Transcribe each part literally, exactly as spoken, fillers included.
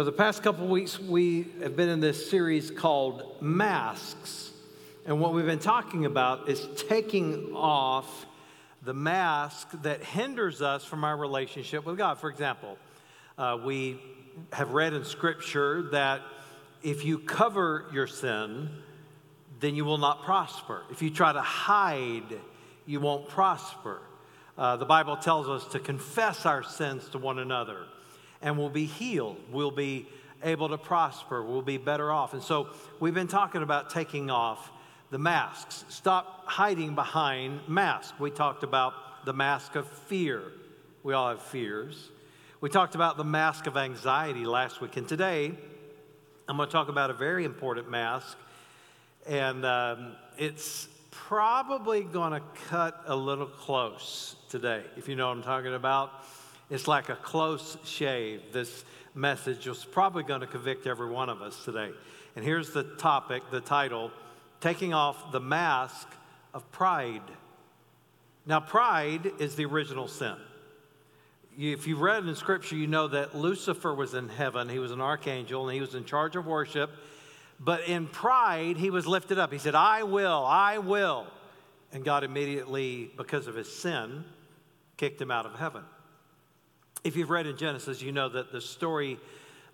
For the past couple of weeks, we have been in this series called Masks. And what we've been talking about is taking off the mask that hinders us from our relationship with God. For example, uh, we have read in Scripture that if you cover your sin, then you will not prosper. If you try to hide, you won't prosper. Uh, the Bible tells us to confess our sins to one another, and we'll be healed. We'll be able to prosper. We'll be better off. And so we've been talking about taking off the masks. Stop hiding behind masks. We talked about the mask of fear. We all have fears. We talked about the mask of anxiety last week. And today, I'm going to talk about a very important mask. And um, it's probably going to cut a little close today, if you know what I'm talking about. It's like a close shave. This message is probably going to convict every one of us today. And here's the topic, the title, Taking Off the Mask of Pride. Now, pride is the original sin. If you've read in Scripture, you know that Lucifer was in heaven. He was an archangel, and he was in charge of worship. But in pride, he was lifted up. He said, I will, I will. And God immediately, because of his sin, kicked him out of heaven. If you've read in Genesis, you know that the story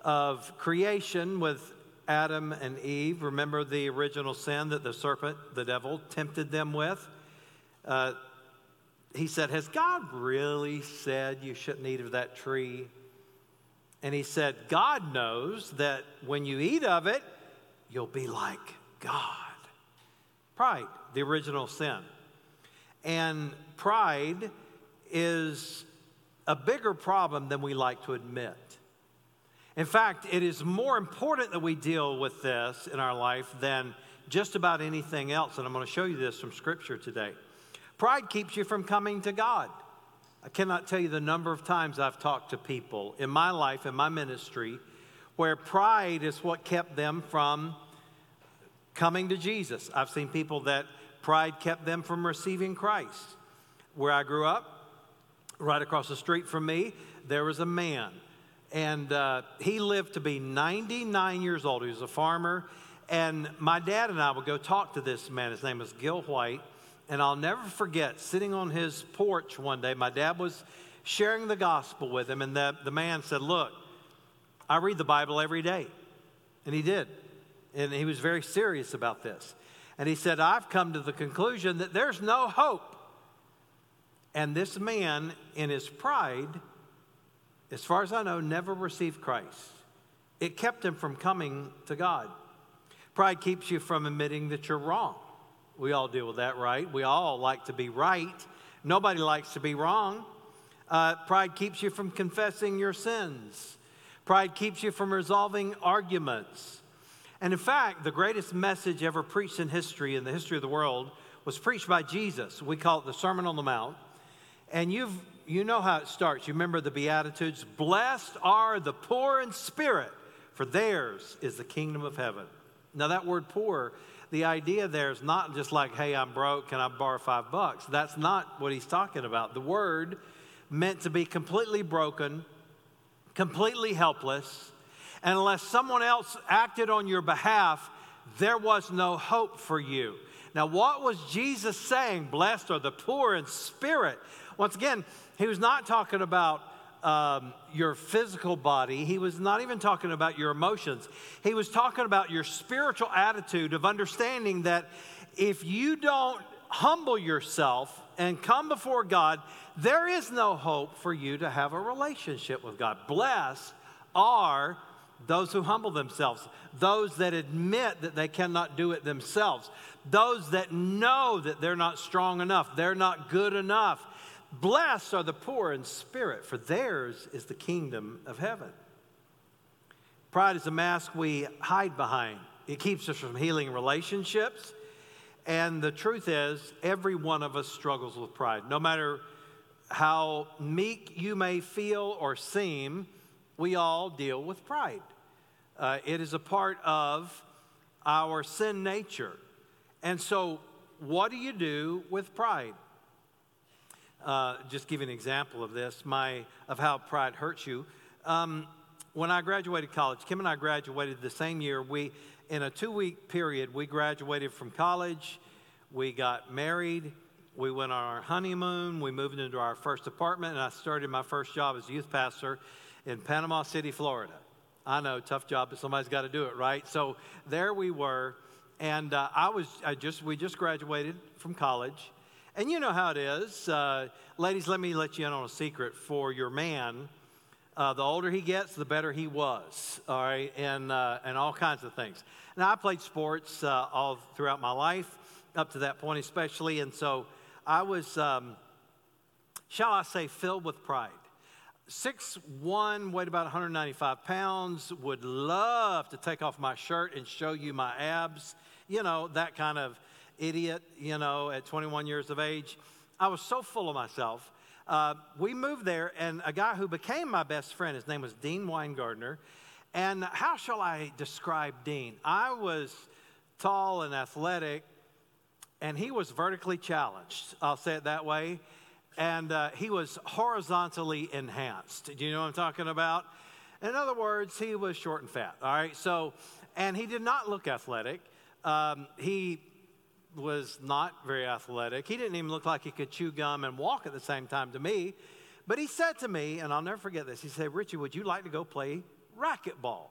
of creation with Adam and Eve, remember the original sin that the serpent, the devil, tempted them with? Uh, he said, has God really said you shouldn't eat of that tree? And he said, God knows that when you eat of it, you'll be like God. Pride, the original sin. And pride is a bigger problem than we like to admit. In fact, it is more important that we deal with this in our life than just about anything else. And I'm going to show you this from Scripture today. Pride keeps you from coming to God. I cannot tell you the number of times I've talked to people in my life, in my ministry, where pride is what kept them from coming to Jesus. I've seen people that pride kept them from receiving Christ. Where I grew up, right across the street from me, there was a man. And uh, he lived to be ninety-nine years old. He was a farmer. And my dad and I would go talk to this man. His name was Gil White. And I'll never forget sitting on his porch one day. My dad was sharing the gospel with him. And the, the man said, look, I read the Bible every day. And he did. And he was very serious about this. And he said, I've come to the conclusion that there's no hope. And this man, in his pride, as far as I know, never received Christ. It kept him from coming to God. Pride keeps you from admitting that you're wrong. We all deal with that, right? We all like to be right. Nobody likes to be wrong. Uh, pride keeps you from confessing your sins. Pride keeps you from resolving arguments. And in fact, the greatest message ever preached in history, in the history of the world, was preached by Jesus. We call it the Sermon on the Mount. And you've, you know how it starts. You remember the Beatitudes. Blessed are the poor in spirit, for theirs is the kingdom of heaven. Now that word poor, the idea there is not just like, hey, I'm broke, can I borrow five bucks? That's not what he's talking about. The word meant to be completely broken, completely helpless, and unless someone else acted on your behalf, there was no hope for you. Now, what was Jesus saying? Blessed are the poor in spirit. Once again, he was not talking about um, your physical body. He was not even talking about your emotions. He was talking about your spiritual attitude of understanding that if you don't humble yourself and come before God, there is no hope for you to have a relationship with God. Blessed are those who humble themselves, those that admit that they cannot do it themselves, those that know that they're not strong enough, they're not good enough. Blessed are the poor in spirit, for theirs is the kingdom of heaven. Pride is a mask we hide behind. It keeps us from healing relationships. And the truth is, every one of us struggles with pride. No matter how meek you may feel or seem, we all deal with pride. Uh, it is a part of our sin nature. And so what do you do with pride? Uh, just give you an example of this, my of how pride hurts you. Um, when I graduated college, Kim and I graduated the same year. We, in a two-week period, we graduated from college, we got married, we went on our honeymoon, we moved into our first apartment, and I started my first job as a youth pastor in Panama City, Florida. I know, tough job, but somebody's got to do it, right? So there we were, and uh, I was, I just, we just graduated from college, and you know how it is. Uh, ladies, let me let you in on a secret for your man. Uh, the older he gets, the better he was, all right, and, uh, and all kinds of things. Now, I played sports uh, all throughout my life, up to that point especially, and so I was, um, shall I say, filled with pride. six one, weighed about one hundred ninety-five pounds, would love to take off my shirt and show you my abs, you know, that kind of idiot, you know, at twenty-one years of age. I was so full of myself. Uh, we moved there, and a guy who became my best friend, his name was Dean Weingartner, and how shall I describe Dean? I was tall and athletic, and he was vertically challenged, I'll say it that way, and uh, he was horizontally enhanced. Do you know what I'm talking about? In other words, he was short and fat, all right? So, and he did not look athletic. Um, he... was not very athletic. He didn't even look like he could chew gum and walk at the same time to me. But he said to me, and I'll never forget this, he said, "Richie, would you like to go play racquetball?"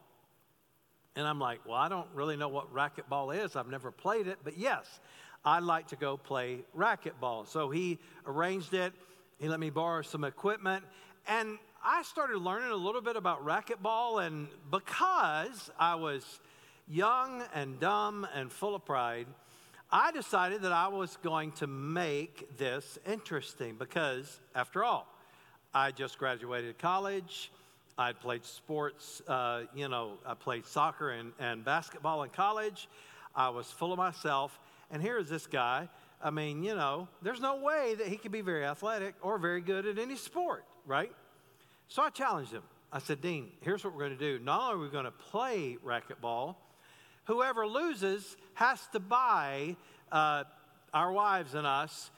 And I'm like, well, I don't really know what racquetball is. I've never played it, but yes, I'd like to go play racquetball. So he arranged it. He let me borrow some equipment. And I started learning a little bit about racquetball. And because I was young and dumb and full of pride, I decided that I was going to make this interesting because, after all, I just graduated college. I played sports, uh, you know, I played soccer and, and basketball in college. I was full of myself. And here is this guy. I mean, you know, there's no way that he could be very athletic or very good at any sport, right? So I challenged him. I said, "Dean, here's what we're going to do. Not only are we going to play racquetball, whoever loses has to buy uh, our wives and us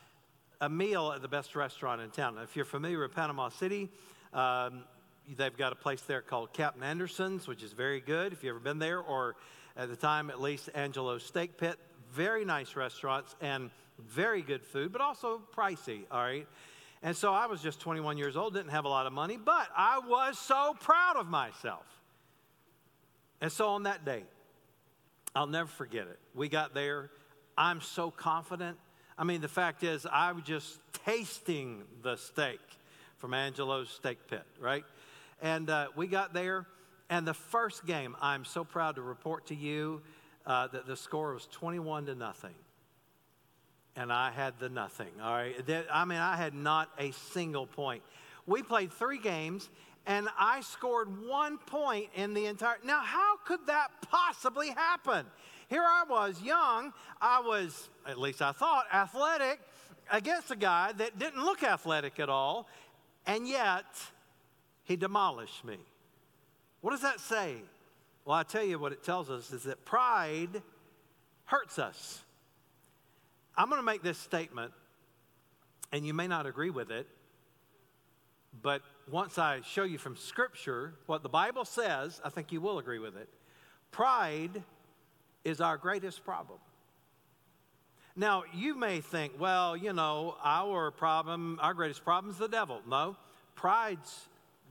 a meal at the best restaurant in town." Now, if you're familiar with Panama City, um, they've got a place there called Captain Anderson's, which is very good if you've ever been there, or at the time at least Angelo's Steak Pit. Very nice restaurants and very good food, but also pricey, all right? And so I was just twenty-one years old, didn't have a lot of money, but I was so proud of myself. And so on that day, I'll never forget it. We got there. I'm so confident. I mean, the fact is, I was just tasting the steak from Angelo's Steak Pit, right? And uh, we got there, and the first game, I'm so proud to report to you uh, that the score was twenty-one to nothing. And I had the nothing, all right? I mean, I had not a single point. We played three games, and I scored one point in the entire... Now, how could that possibly happen? Here I was, young. I was, at least I thought, athletic against a guy that didn't look athletic at all, and yet he demolished me. What does that say? Well, I tell you what it tells us is that pride hurts us. I'm going to make this statement, and you may not agree with it, but once I show you from Scripture what the Bible says, I think you will agree with it. Pride is our greatest problem. Now, you may think, well, you know, our problem, our greatest problem is the devil. No, pride's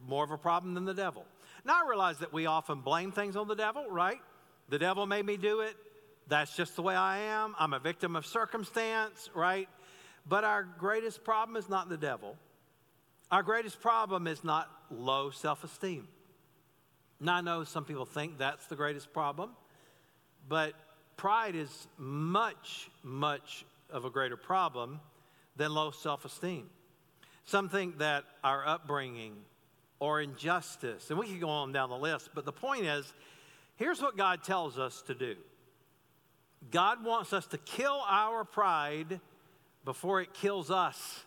more of a problem than the devil. Now, I realize that we often blame things on the devil, right? The devil made me do it. That's just the way I am. I'm a victim of circumstance, right? But our greatest problem is not the devil. Our greatest problem is not low self-esteem. Now, I know some people think that's the greatest problem, but pride is much, much of a greater problem than low self-esteem. Some think that our upbringing or injustice, and we could go on down the list, but the point is, here's what God tells us to do. God wants us to kill our pride before it kills us.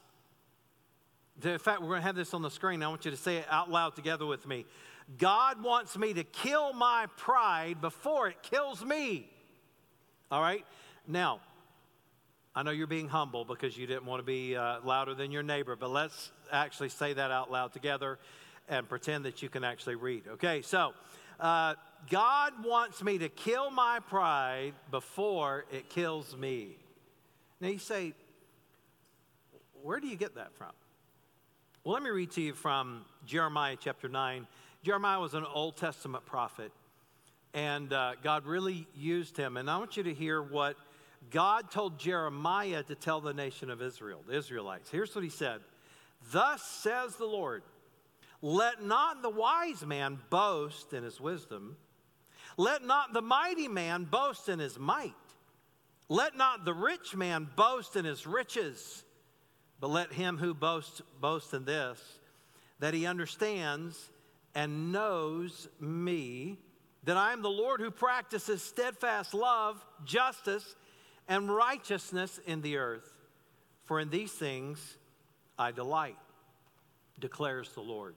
In fact, we're going to have this on the screen. I want you to say it out loud together with me. God wants me to kill my pride before it kills me. All right? Now, I know you're being humble because you didn't want to be uh, louder than your neighbor, but let's actually say that out loud together and pretend that you can actually read. Okay, so uh, God wants me to kill my pride before it kills me. Now you say, where do you get that from? Well, let me read to you from Jeremiah chapter nine. Jeremiah was an Old Testament prophet, and uh, God really used him. And I want you to hear what God told Jeremiah to tell the nation of Israel, the Israelites. Here's what he said. Thus says the Lord, let not the wise man boast in his wisdom. Let not the mighty man boast in his might. Let not the rich man boast in his riches. But let him who boasts boast in this, that he understands and knows me, that I am the Lord who practices steadfast love, justice, and righteousness in the earth. For in these things I delight, declares the Lord.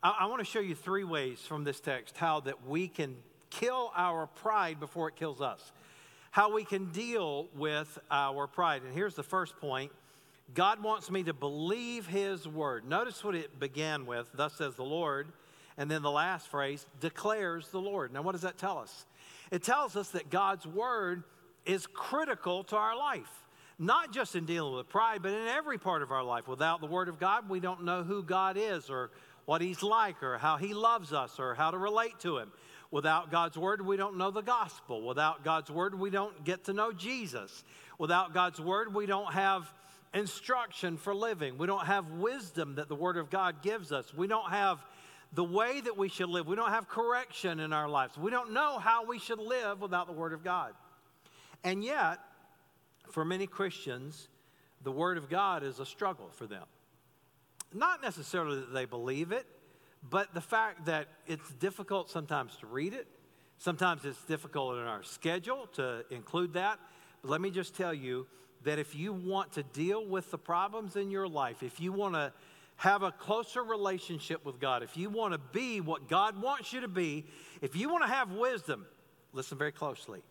I, I want to show you three ways from this text how that we can kill our pride before it kills us, how we can deal with our pride. And here's the first point. God wants me to believe his word. Notice what it began with, thus says the Lord. And then the last phrase, declares the Lord. Now, what does that tell us? It tells us that God's word is critical to our life, not just in dealing with pride, but in every part of our life. Without the word of God, we don't know who God is or what he's like or how he loves us or how to relate to him. Without God's word, we don't know the gospel. Without God's word, we don't get to know Jesus. Without God's word, we don't have instruction for living. We don't have wisdom that the word of God gives us. We don't have the way that we should live. We don't have correction in our lives. We don't know how we should live without the word of God. And yet, for many Christians, the word of God is a struggle for them. Not necessarily that they believe it, but the fact that it's difficult sometimes to read it. Sometimes it's difficult in our schedule to include that. But let me just tell you, that if you want to deal with the problems in your life, if you want to have a closer relationship with God, if you want to be what God wants you to be, if you want to have wisdom, listen very closely,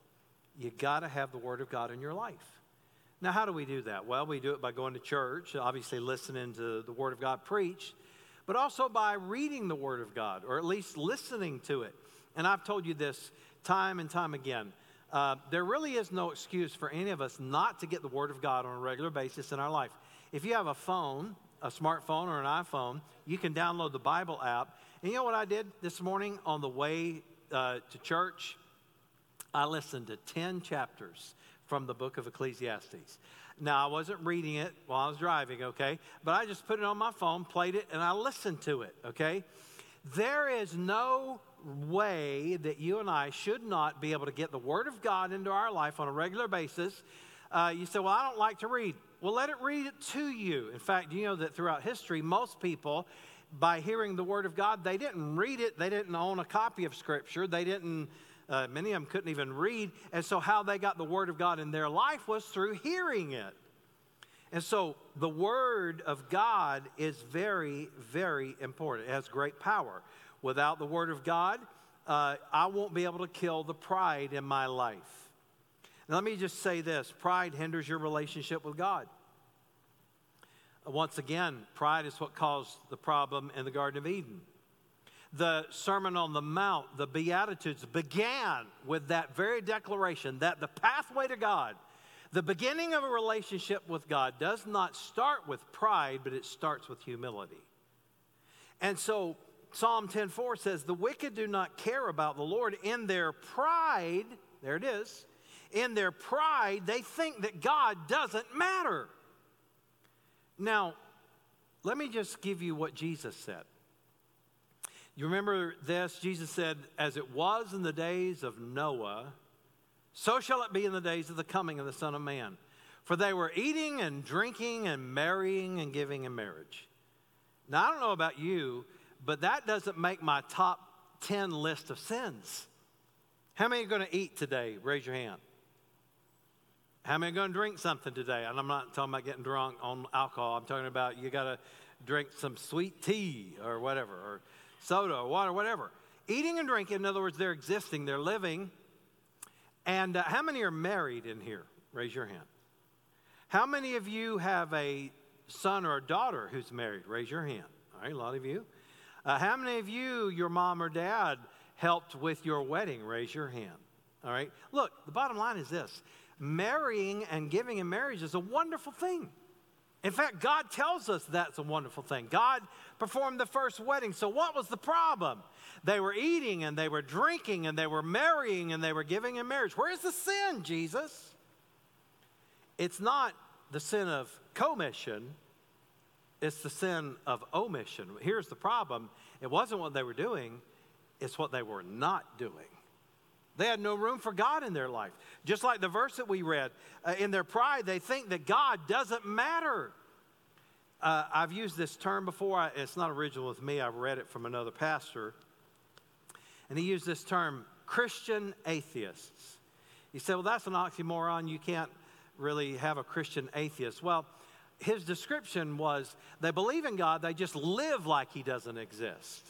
you got to have the word of God in your life. Now, how do we do that? Well, we do it by going to church, obviously listening to the word of God preached, but also by reading the word of God, or at least listening to it. And I've told you this time and time again. Uh, there really is no excuse for any of us not to get the word of God on a regular basis in our life. If you have a phone, a smartphone or an iPhone, you can download the Bible app. And you know what I did this morning on the way uh, to church? I listened to ten chapters from the book of Ecclesiastes. Now, I wasn't reading it while I was driving, okay? But I just put it on my phone, played it, and I listened to it, okay? There is no way that you and I should not be able to get the word of God into our life on a regular basis. Uh, you say, well, I don't like to read. Well, let it read it to you. In fact, you know that throughout history, most people, by hearing the word of God, they didn't read it. They didn't own a copy of Scripture. They didn't, uh, many of them couldn't even read. And so how they got the word of God in their life was through hearing it. And so the word of God is very, very important. It has great power. Without the word of God, uh, I won't be able to kill the pride in my life. Now, let me just say this. Pride hinders your relationship with God. Once again, pride is what caused the problem in the Garden of Eden. The Sermon on the Mount, the Beatitudes, began with that very declaration that the pathway to God, the beginning of a relationship with God, does not start with pride, but it starts with humility. And so Psalm ten four says, the wicked do not care about the Lord. In their pride, there it is, in their pride, they think that God doesn't matter. Now, let me just give you what Jesus said. You remember this? Jesus said, as it was in the days of Noah, so shall it be in the days of the coming of the Son of Man. For they were eating and drinking and marrying and giving in marriage. Now, I don't know about you, but that doesn't make my top ten list of sins. How many are going to eat today? Raise your hand. How many are going to drink something today? And I'm not talking about getting drunk on alcohol. I'm talking about you got to drink some sweet tea or whatever, or soda or water, whatever. Eating and drinking, in other words, they're existing, they're living. And uh, how many are married in here? Raise your hand. How many of you have a son or a daughter who's married? Raise your hand. All right, a lot of you. Uh, how many of you, your mom or dad, helped with your wedding? Raise your hand. All right? Look, the bottom line is this. Marrying and giving in marriage is a wonderful thing. In fact, God tells us that's a wonderful thing. God performed the first wedding. So what was the problem? They were eating and they were drinking and they were marrying and they were giving in marriage. Where is the sin, Jesus? It's not the sin of commission. It's the sin of omission. Here's the problem. It wasn't what they were doing. It's what they were not doing. They had no room for God in their life. Just like the verse that we read, uh, in their pride, they think that God doesn't matter. Uh, I've used this term before. I, it's not original with me. I read it from another pastor. And he used this term, Christian atheists. He said, well, that's an oxymoron. You can't really have a Christian atheist. Well, his description was they believe in God, they just live like he doesn't exist.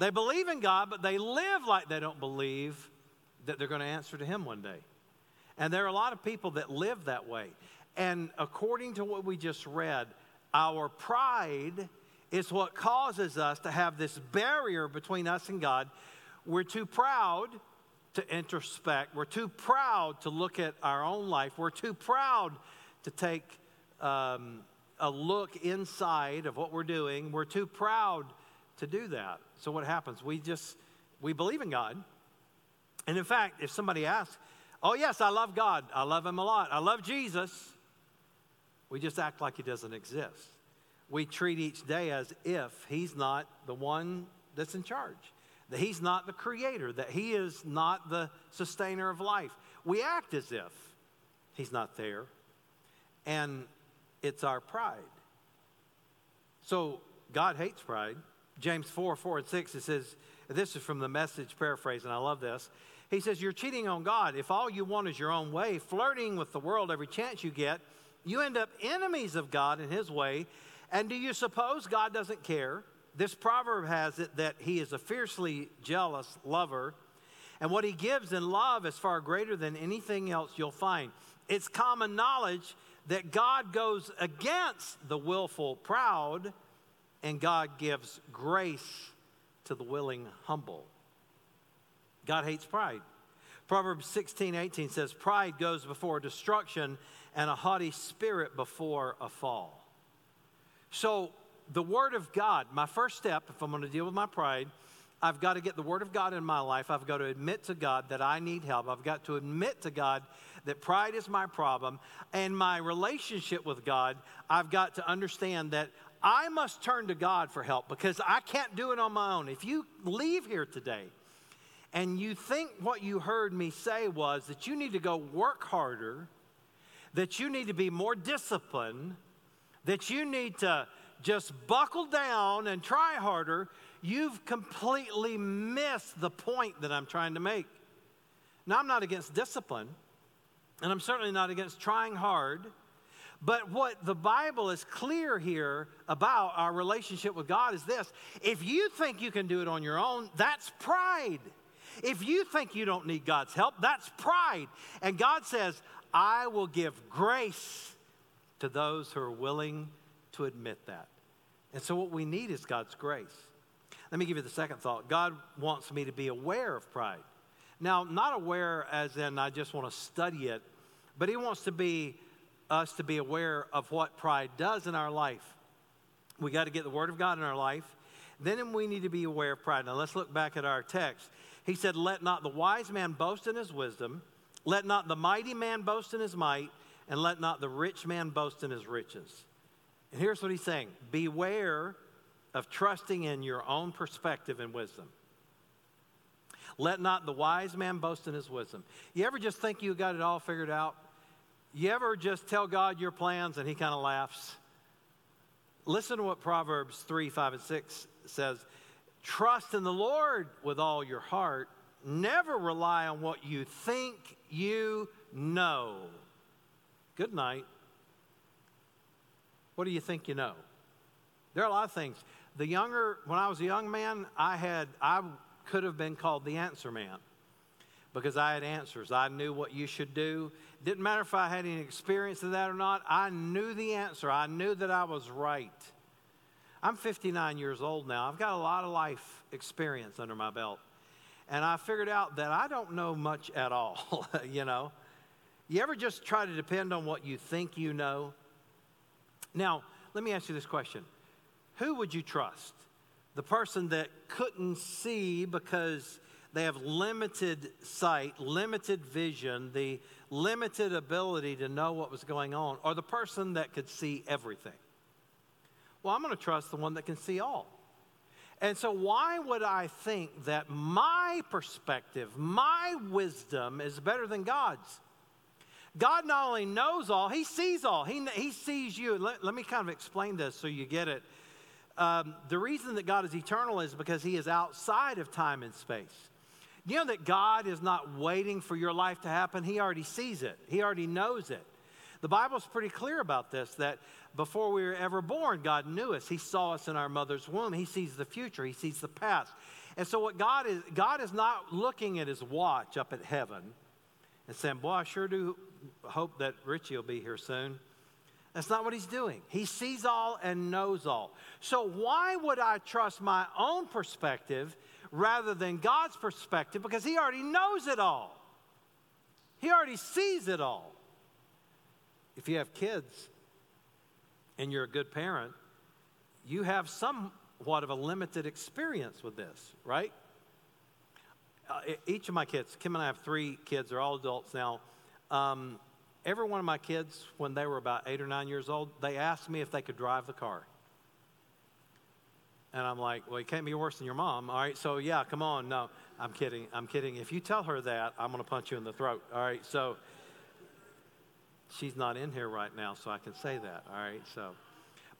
They believe in God, but they live like they don't believe that they're going to answer to him one day. And there are a lot of people that live that way. And according to what we just read, our pride is what causes us to have this barrier between us and God. We're too proud to introspect. We're too proud to look at our own life. We're too proud to take Um, a look inside of what we're doing. We're too proud to do that. So what happens? We just, we believe in God. And in fact, if somebody asks, oh yes, I love God. I love him a lot. I love Jesus. We just act like he doesn't exist. We treat each day as if he's not the one that's in charge, that he's not the creator, that he is not the sustainer of life. We act as if he's not there. And it's our pride. So God hates pride. James four, four and six, it says, this is from the Message paraphrase, and I love this. He says, you're cheating on God. If all you want is your own way, flirting with the world every chance you get, you end up enemies of God and his way. And do you suppose God doesn't care? This proverb has it that he is a fiercely jealous lover, and what he gives in love is far greater than anything else you'll find. It's common knowledge that God goes against the willful proud, and God gives grace to the willing humble. God hates pride. Proverbs sixteen, eighteen says, pride goes before destruction, and a haughty spirit before a fall. So the Word of God, my first step, if I'm going to deal with my pride, I've got to get the Word of God in my life. I've got to admit to God that I need help. I've got to admit to God that pride is my problem. And my relationship with God, I've got to understand that I must turn to God for help because I can't do it on my own. If you leave here today and you think what you heard me say was that you need to go work harder, that you need to be more disciplined, that you need to just buckle down and try harder, you've completely missed the point that I'm trying to make. Now, I'm not against discipline, and I'm certainly not against trying hard, but what the Bible is clear here about our relationship with God is this. If you think you can do it on your own, that's pride. If you think you don't need God's help, that's pride. And God says, I will give grace to those who are willing to admit that. And so what we need is God's grace. Let me give you the second thought. God wants me to be aware of pride. Now, not aware as in I just want to study it, but he wants to be us to be aware of what pride does in our life. We got to get the Word of God in our life. Then we need to be aware of pride. Now, let's look back at our text. He said, let not the wise man boast in his wisdom. Let not the mighty man boast in his might. And let not the rich man boast in his riches. And here's what he's saying. Beware of trusting in your own perspective and wisdom. Let not the wise man boast in his wisdom. You ever just think you got it all figured out? You ever just tell God your plans and he kind of laughs? Listen to what Proverbs three, five, and six says. Trust in the Lord with all your heart. Never rely on what you think you know. Good night. What do you think you know? There are a lot of things. The younger, when I was a young man, I had, I could have been called the answer man because I had answers. I knew what you should do. Didn't matter if I had any experience of that or not. I knew the answer. I knew that I was right. I'm fifty-nine years old now. I've got a lot of life experience under my belt. And I figured out that I don't know much at all, you know. You ever just try to depend on what you think you know? Now, let me ask you this question. Who would you trust? The person that couldn't see because they have limited sight, limited vision, the limited ability to know what was going on, or the person that could see everything? Well, I'm going to trust the one that can see all. And so why would I think that my perspective, my wisdom is better than God's? God not only knows all, he sees all. He, he sees you. Let, let me kind of explain this so you get it. Um, the reason that God is eternal is because he is outside of time and space. You know that God is not waiting for your life to happen. He already sees it. He already knows it. The Bible's pretty clear about this, that before we were ever born, God knew us. He saw us in our mother's womb. He sees the future. He sees the past. And so what God is, God is not looking at his watch up at heaven and saying, boy, I sure do hope that Richie will be here soon. That's not what he's doing. He sees all and knows all. So why would I trust my own perspective rather than God's perspective? Because he already knows it all. He already sees it all. If you have kids and you're a good parent, you have somewhat of a limited experience with this, right? Uh, each of my kids, Kim and I have three kids, they're all adults now. Um, every one of my kids, when they were about eight or nine years old, they asked me if they could drive the car. And I'm like, well, you can't be worse than your mom. All right, so yeah, come on. No, I'm kidding. I'm kidding. If you tell her that, I'm going to punch you in the throat. All right, so... she's not in here right now, so I can say that, all right? So,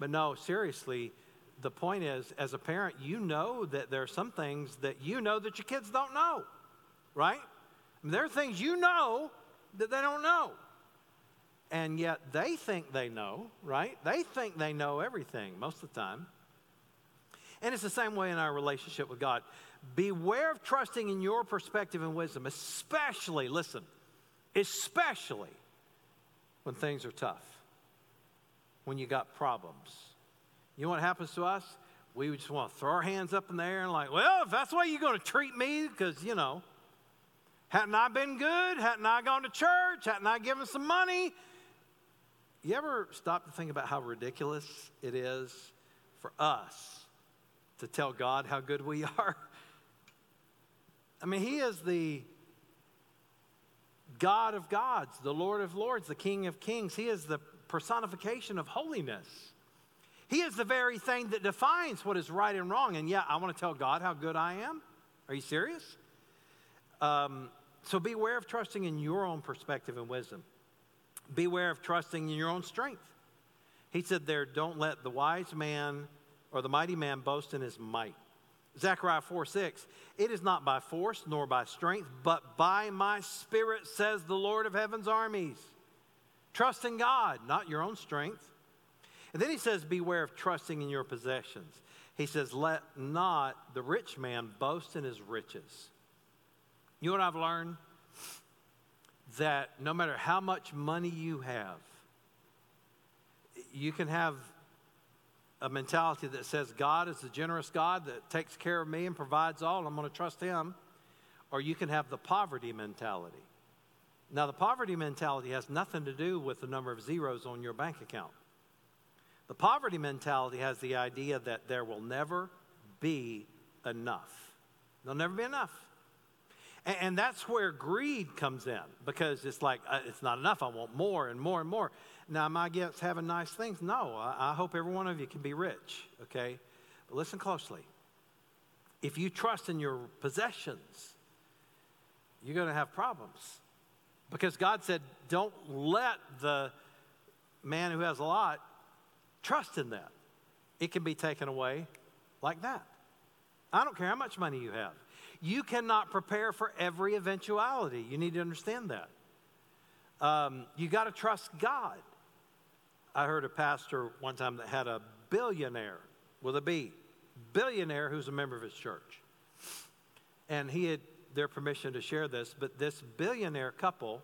but no, seriously, the point is, as a parent, you know that there are some things that you know that your kids don't know, right? I mean, there are things you know that they don't know. And yet they think they know, right? They think they know everything most of the time. And it's the same way in our relationship with God. Beware of trusting in your perspective and wisdom, especially, listen, especially, when things are tough, when you got problems. You know what happens to us? We just want to throw our hands up in the air and like, well, if that's the way you're going to treat me, because, you know, hadn't I been good? Hadn't I gone to church? Hadn't I given some money? You ever stop to think about how ridiculous it is for us to tell God how good we are? I mean, he is the God of gods, the Lord of lords, the King of kings. He is the personification of holiness. He is the very thing that defines what is right and wrong. And yet, I want to tell God how good I am. Are you serious? Um, so beware of trusting in your own perspective and wisdom. Beware of trusting in your own strength. He said there, don't let the wise man or the mighty man boast in his might. Zechariah four six, it is not by force nor by strength, but by my spirit, says the Lord of heaven's armies. Trust in God, not your own strength. And then he says, beware of trusting in your possessions. He says, let not the rich man boast in his riches. You know what I've learned? That no matter how much money you have, you can have a mentality that says God is the generous God that takes care of me and provides all. I'm going to trust him. Or you can have the poverty mentality. Now, the poverty mentality has nothing to do with the number of zeros on your bank account. The poverty mentality has the idea that there will never be enough. There'll never be enough. And, and that's where greed comes in, because it's like, uh, it's not enough. I want more and more and more. Now, am I against having nice things? No, I, I hope every one of you can be rich, okay? But listen closely. If you trust in your possessions, you're going to have problems. Because God said, don't let the man who has a lot trust in that. It can be taken away like that. I don't care how much money you have. You cannot prepare for every eventuality. You need to understand that. Um, you got to trust God. I heard a pastor one time that had a billionaire with a B, billionaire who's a member of his church. And he had their permission to share this, but this billionaire couple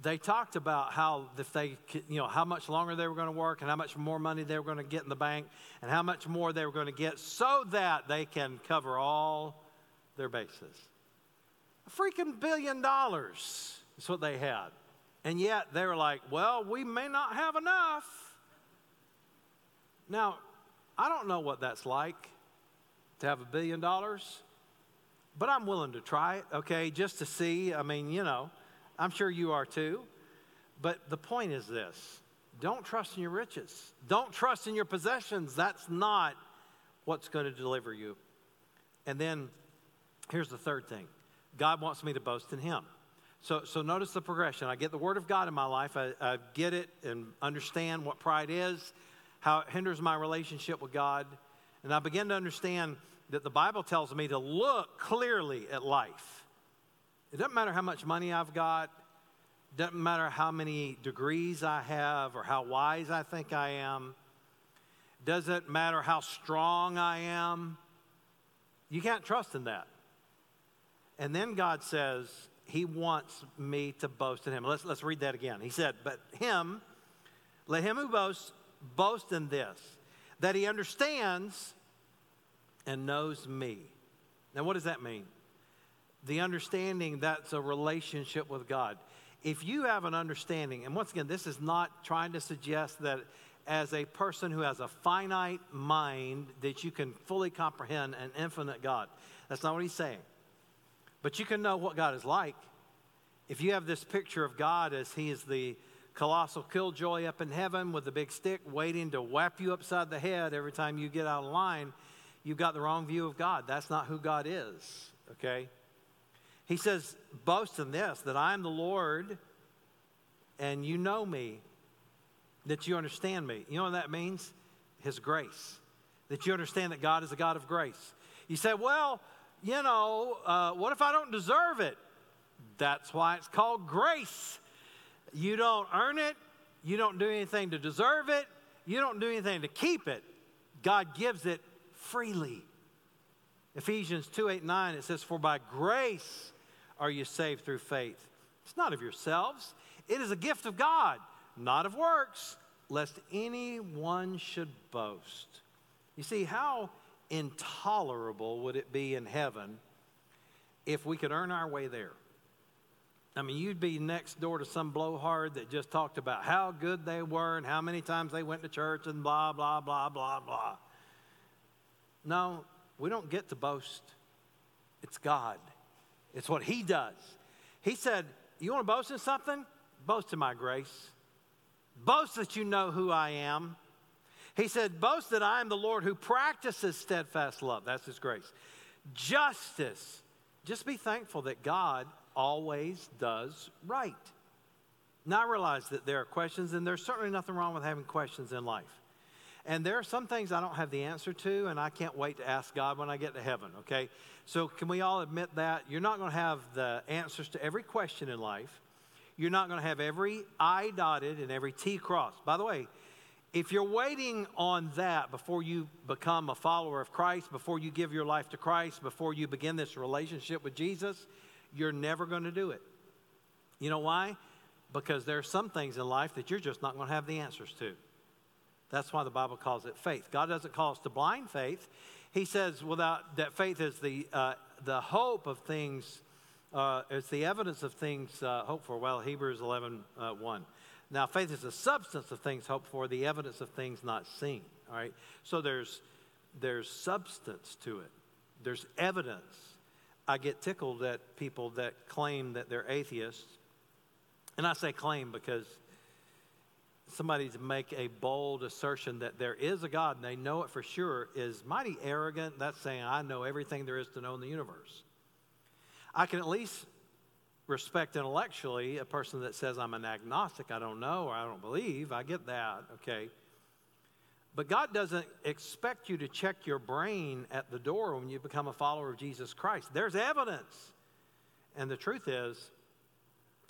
they talked about how if they, you know, how much longer they were going to work and how much more money they were going to get in the bank and how much more they were going to get so that they can cover all their bases. A freaking billion dollars is what they had. And yet they were like, well, we may not have enough. Now, I don't know what that's like to have a billion dollars, but I'm willing to try it, okay, just to see. I mean, you know. I'm sure you are too. But the point is this. Don't trust in your riches. Don't trust in your possessions. That's not what's going to deliver you. And then here's the third thing. God wants me to boast in him. So, so notice the progression. I get the word of God in my life. I, I get it and understand what pride is, how it hinders my relationship with God. And I begin to understand that the Bible tells me to look clearly at life. It doesn't matter how much money I've got. It doesn't matter how many degrees I have or how wise I think I am. It doesn't matter how strong I am. You can't trust in that. And then God says he wants me to boast in him. Let's, let's read that again. He said, but him, let him who boasts, boast in this, that he understands and knows me. Now, what does that mean? The understanding, that's a relationship with God. If you have an understanding, and once again, this is not trying to suggest that as a person who has a finite mind that you can fully comprehend an infinite God. That's not what he's saying. But you can know what God is like. If you have this picture of God as he is the colossal killjoy up in heaven with the big stick waiting to whap you upside the head every time you get out of line, you've got the wrong view of God. That's not who God is, okay? He says, boast in this, that I am the Lord, and you know me, that you understand me. You know what that means? His grace. That you understand that God is a God of grace. You say, well, you know, uh, what if I don't deserve it? That's why it's called grace. You don't earn it. You don't do anything to deserve it. You don't do anything to keep it. God gives it freely. Ephesians two, eight, nine, it says, for by grace are you saved through faith. It's not of yourselves. It is a gift of God, not of works, lest anyone should boast. You see, how intolerable would it be in heaven if we could earn our way there? I mean, you'd be next door to some blowhard that just talked about how good they were and how many times they went to church and blah, blah, blah, blah, blah. No, we don't get to boast. It's God. It's what he does. He said, you want to boast in something? Boast in my grace. Boast that you know who I am. He said, boast that I am the Lord who practices steadfast love. That's his grace. Justice. Just be thankful that God always does right. Now, I realize that there are questions, and there's certainly nothing wrong with having questions in life. And there are some things I don't have the answer to, and I can't wait to ask God when I get to heaven, okay? So can we all admit that? You're not going to have the answers to every question in life. You're not going to have every I dotted and every T crossed. By the way, if you're waiting on that before you become a follower of Christ, before you give your life to Christ, before you begin this relationship with Jesus, you're never going to do it. You know why? Because there are some things in life that you're just not going to have the answers to. That's why the Bible calls it faith. God doesn't call us to blind faith. He says without that faith is the uh, the hope of things, uh, it's the evidence of things uh, hoped for. Well, Hebrews eleven, one. Now, faith is the substance of things hoped for, the evidence of things not seen. All right? So there's there's substance to it. There's evidence. I get tickled at people that claim that they're atheists. And I say claim because somebody to make a bold assertion that there is a God and they know it for sure is mighty arrogant. That's saying, I know everything there is to know in the universe. I can at least respect intellectually a person that says, I'm an agnostic, I don't know, or I don't believe. I get that, okay? But God doesn't expect you to check your brain at the door when you become a follower of Jesus Christ. There's evidence. And the truth is,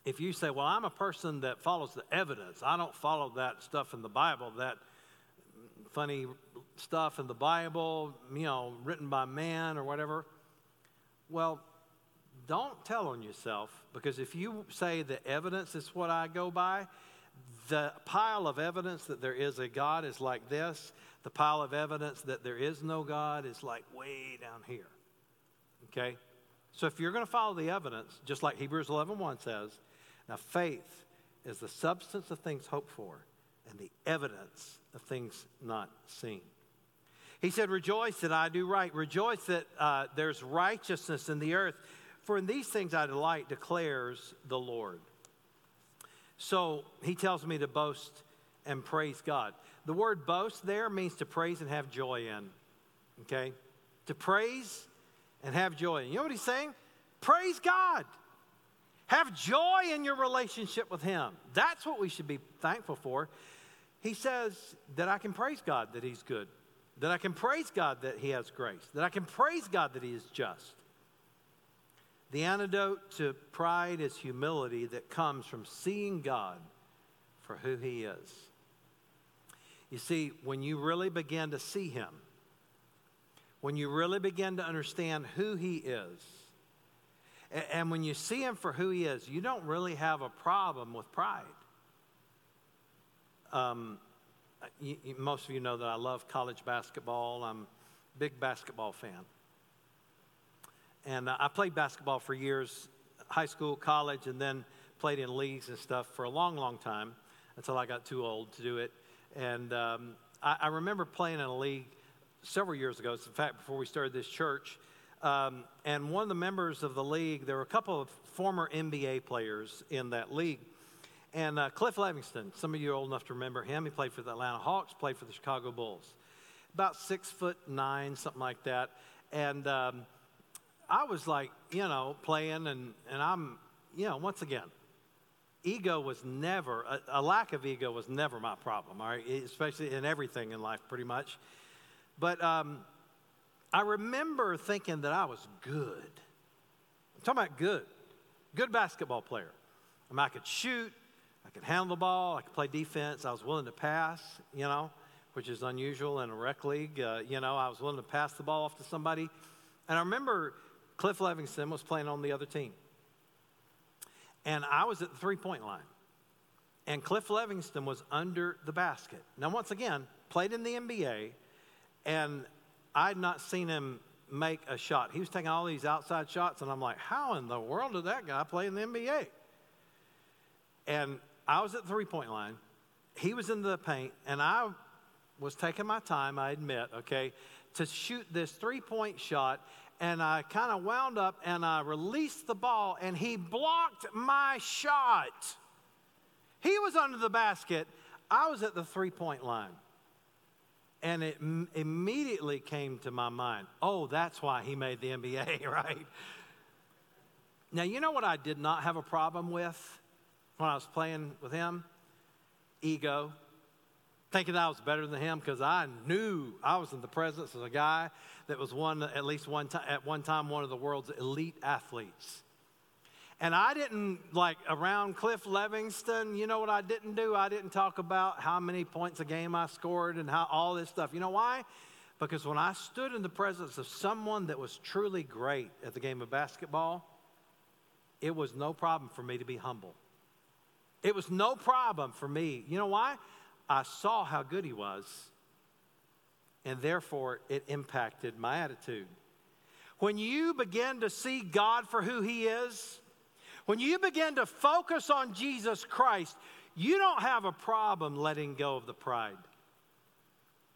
if you say, well, I'm a person that follows the evidence, I don't follow that stuff in the Bible, that funny stuff in the Bible, you know, written by man or whatever. Well, don't tell on yourself, because if you say the evidence is what I go by, the pile of evidence that there is a God is like this. The pile of evidence that there is no God is like way down here. Okay? So if you're going to follow the evidence, just like Hebrews eleven one says, now faith is the substance of things hoped for and the evidence of things not seen. He said, rejoice that I do right. Rejoice that uh, there's righteousness in the earth. For in these things I delight, declares the Lord. So he tells me to boast and praise God. The word boast there means to praise and have joy in. Okay? To praise and have joy in. You know what he's saying? Praise God. Have joy in your relationship with him. That's what we should be thankful for. He says that I can praise God that he's good. That I can praise God that he has grace. That I can praise God that he is just. The antidote to pride is humility that comes from seeing God for who he is. You see, when you really begin to see him, when you really begin to understand who he is, and when you see him for who he is, you don't really have a problem with pride. Um, You, you, most of you know that I love college basketball. I'm a big basketball fan. And uh, I played basketball for years, high school, college, and then played in leagues and stuff for a long, long time until I got too old to do it. And um, I, I remember playing in a league several years ago. It's in fact before we started this church. Um, and one of the members of the league, there were a couple of former N B A players in that league. And uh, Cliff Livingston, some of you are old enough to remember him. He played for the Atlanta Hawks, played for the Chicago Bulls. About six foot nine, something like that. And um, I was like, you know, playing and, and I'm, you know, once again, ego was never, a, a lack of ego was never my problem, all right? Especially in everything in life, pretty much. But um, I remember thinking that I was good. I'm talking about good. Good basketball player. I mean, I could shoot. I could handle the ball. I could play defense. I was willing to pass, you know, which is unusual in a rec league. Uh, you know, I was willing to pass the ball off to somebody. And I remember Cliff Livingston was playing on the other team. And I was at the three-point line. And Cliff Livingston was under the basket. Now, once again, played in the N B A, and I had not seen him make a shot. He was taking all these outside shots, and I'm like, how in the world did that guy play in the N B A? And I was at the three-point line, he was in the paint, and I was taking my time, I admit, okay, to shoot this three-point shot, and I kind of wound up, and I released the ball, and he blocked my shot. He was under the basket. I was at the three-point line, and it m- immediately came to my mind, oh, that's why he made the N B A, right? Now, you know what I did not have a problem with? When I was playing with him, ego, thinking that I was better than him because I knew I was in the presence of a guy that was one, at least one time, at one time, one of the world's elite athletes. And I didn't, like, around Cliff Livingston, you know what I didn't do? I didn't talk about how many points a game I scored and how all this stuff. You know why? Because when I stood in the presence of someone that was truly great at the game of basketball, it was no problem for me to be humble. It was no problem for me. You know why? I saw how good he was, and therefore it impacted my attitude. When you begin to see God for who he is, when you begin to focus on Jesus Christ, you don't have a problem letting go of the pride.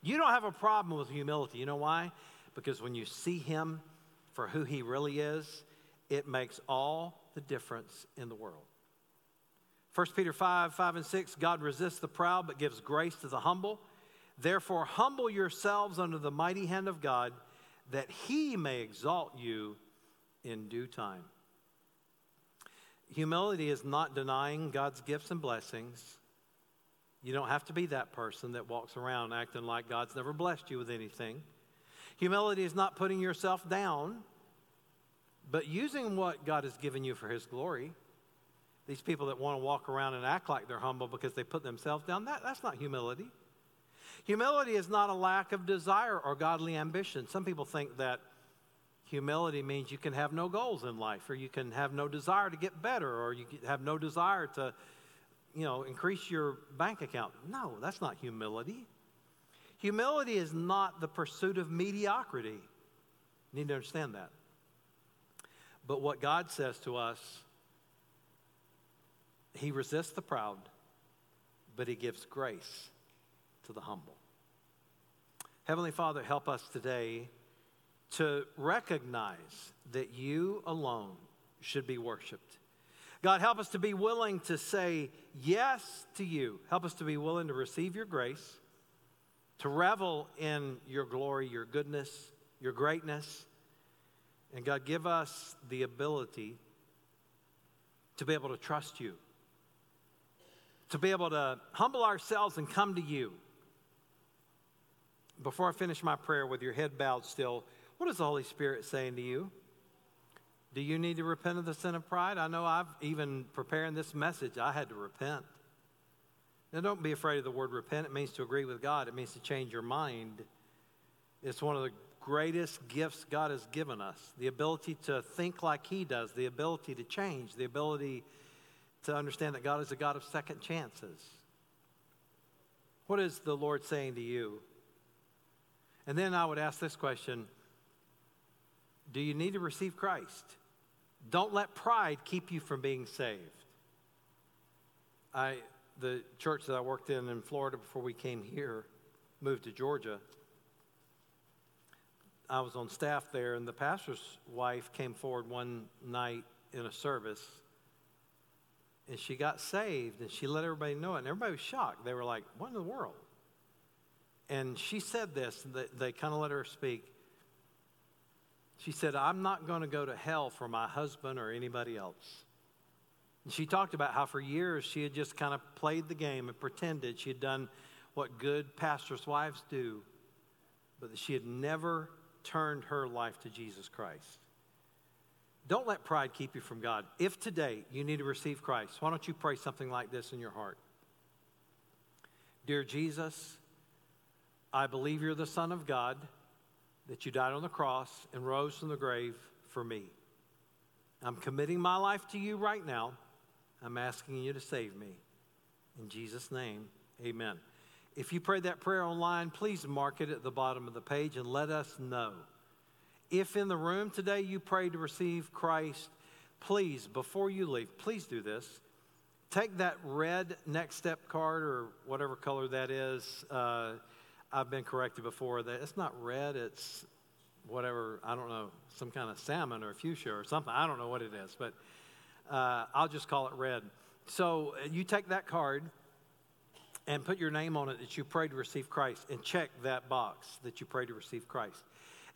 You don't have a problem with humility. You know why? Because when you see him for who he really is, it makes all the difference in the world. First Peter five, five and six, God resists the proud but gives grace to the humble. Therefore, humble yourselves under the mighty hand of God that he may exalt you in due time. Humility is not denying God's gifts and blessings. You don't have to be that person that walks around acting like God's never blessed you with anything. Humility is not putting yourself down, but using what God has given you for his glory. These people that want to walk around and act like they're humble because they put themselves down, that, that's not humility. Humility is not a lack of desire or godly ambition. Some people think that Humility means you can have no goals in life, or you can have no desire to get better, or you have no desire to, you know, increase your bank account. No, that's not humility. Humility is not the pursuit of mediocrity. You need to understand that. But what God says to us, he resists the proud, but he gives grace to the humble. Heavenly Father, help us today to recognize that you alone should be worshiped. God, help us to be willing to say yes to you. Help us to be willing to receive your grace, to revel in your glory, your goodness, your greatness. And God, give us the ability to be able to trust you, to be able to humble ourselves and come to you. Before I finish my prayer with your head bowed still, what is the Holy Spirit saying to you? Do you need to repent of the sin of pride? I know I've even preparing this message, I had to repent. Now, don't be afraid of the word repent. It means to agree with God. It means to change your mind. It's one of the greatest gifts God has given us, the ability to think like he does, the ability to change, the ability to understand that God is a God of second chances. What is the Lord saying to you? And then I would ask this question, do you need to receive Christ? Don't let pride keep you from being saved. I, the church that I worked in in Florida before we came here, moved to Georgia. I was on staff there, and the pastor's wife came forward one night in a service, and she got saved, and she let everybody know it, and everybody was shocked. They were like, what in the world? And she said this, and they, they kind of let her speak. She said, I'm not going to go to hell for my husband or anybody else. And she talked about how for years she had just kind of played the game and pretended she had done what good pastors' wives do, but that she had never turned her life to Jesus Christ. Don't let pride keep you from God. If today you need to receive Christ, why don't you pray something like this in your heart? Dear Jesus, I believe you're the Son of God, that you died on the cross and rose from the grave for me. I'm committing my life to you right now. I'm asking you to save me. In Jesus' name, amen. If you prayed that prayer online, please mark it at the bottom of the page and let us know. If in the room today you prayed to receive Christ, please, before you leave, please do this. Take that red Next Step card or whatever color that is. Uh, I've been corrected before that it's not red, it's whatever, I don't know, some kind of salmon or fuchsia or something. I don't know what it is, but uh, I'll just call it red. So you take that card and put your name on it that you prayed to receive Christ, and check that box that you prayed to receive Christ.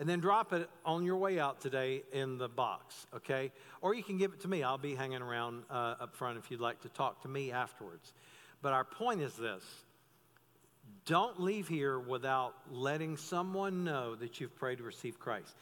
And then drop it on your way out today in the box, okay? Or you can give it to me. I'll be hanging around uh, up front if you'd like to talk to me afterwards. But our point is this. Don't leave here without letting someone know that you've prayed to receive Christ.